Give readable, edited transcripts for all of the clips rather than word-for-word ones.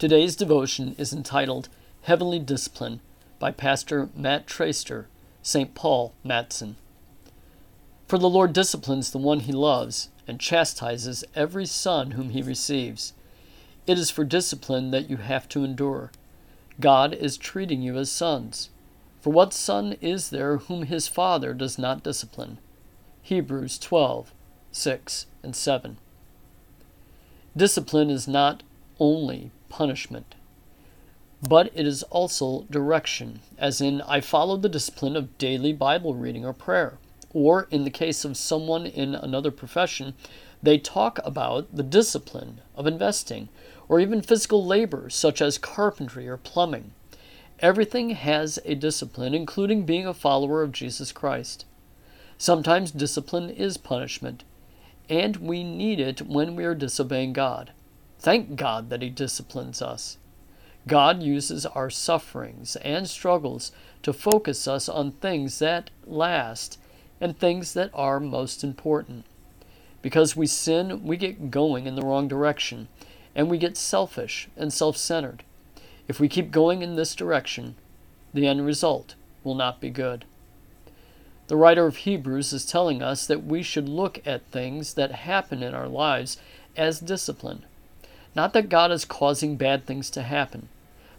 Today's devotion is entitled Heavenly Discipline by Pastor Matt Traster, St. Paul Matson. For the Lord disciplines the one he loves and chastises every son whom he receives. It is for discipline that you have to endure. God is treating you as sons. For what son is there whom his father does not discipline? Hebrews 12, 6 and 7. Discipline is not only punishment, but it is also direction, as in, I follow the discipline of daily Bible reading or prayer. Or, in the case of someone in another profession, they talk about the discipline of investing, or even physical labor, such as carpentry or plumbing. Everything has a discipline, including being a follower of Jesus Christ. Sometimes discipline is punishment, and we need it when we are disobeying God. Thank God that He disciplines us. God uses our sufferings and struggles to focus us on things that last and things that are most important. Because we sin, we get going in the wrong direction, and we get selfish and self-centered. If we keep going in this direction, the end result will not be good. The writer of Hebrews is telling us that we should look at things that happen in our lives as discipline. Not that God is causing bad things to happen,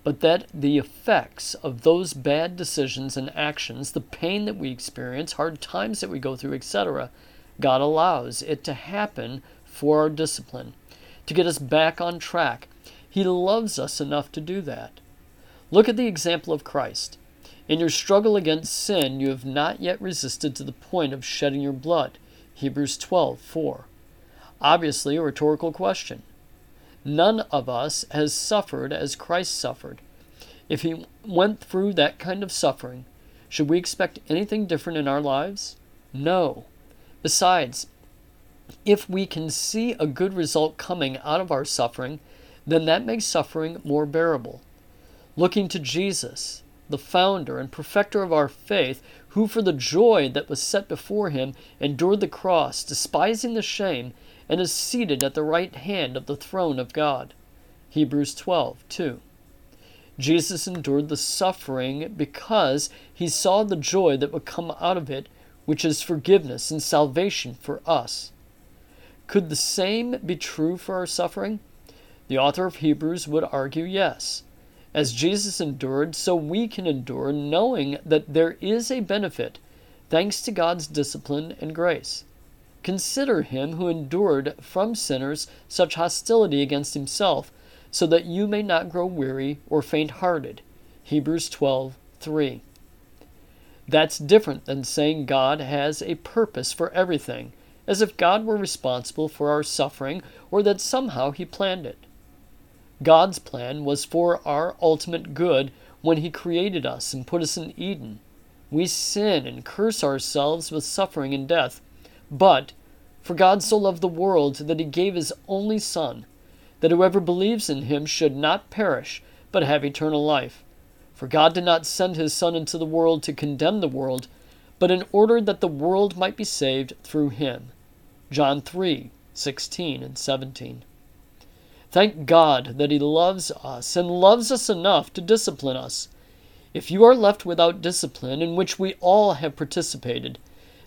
but that the effects of those bad decisions and actions, the pain that we experience, hard times that we go through, etc., God allows it to happen for our discipline, to get us back on track. He loves us enough to do that. Look at the example of Christ. In your struggle against sin, you have not yet resisted to the point of shedding your blood. Hebrews 12:4. Obviously a rhetorical question. None of us has suffered as Christ suffered. If He went through that kind of suffering, should we expect anything different in our lives? No. Besides, if we can see a good result coming out of our suffering, then that makes suffering more bearable. Looking to Jesus, the founder and perfecter of our faith, who for the joy that was set before Him endured the cross, despising the shame, and is seated at the right hand of the throne of God. Hebrews 12:2. Jesus endured the suffering because He saw the joy that would come out of it, which is forgiveness and salvation for us. Could the same be true for our suffering? The author of Hebrews would argue yes. As Jesus endured, so we can endure, knowing that there is a benefit, thanks to God's discipline and grace. Consider Him who endured from sinners such hostility against Himself, so that you may not grow weary or faint-hearted. Hebrews 12:3. That's different than saying God has a purpose for everything, as if God were responsible for our suffering or that somehow He planned it. God's plan was for our ultimate good when He created us and put us in Eden. We sin and curse ourselves with suffering and death. But, for God so loved the world that He gave His only Son, that whoever believes in Him should not perish, but have eternal life. For God did not send His Son into the world to condemn the world, but in order that the world might be saved through Him. John 3:16 and 17. Thank God that He loves us, and loves us enough to discipline us. If you are left without discipline, in which we all have participated,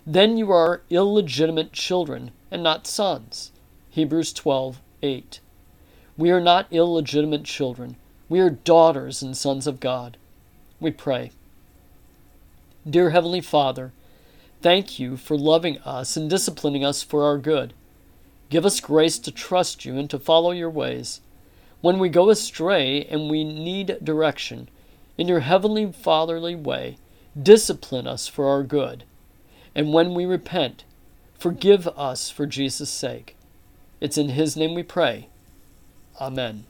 then you are illegitimate children and not sons. Hebrews 12:8. We are not illegitimate children. We are daughters and sons of God. We pray. Dear Heavenly Father, thank You for loving us and disciplining us for our good. Give us grace to trust You and to follow Your ways. When we go astray and we need direction, in Your heavenly fatherly way, discipline us for our good. And when we repent, forgive us for Jesus' sake. It's in His name we pray. Amen.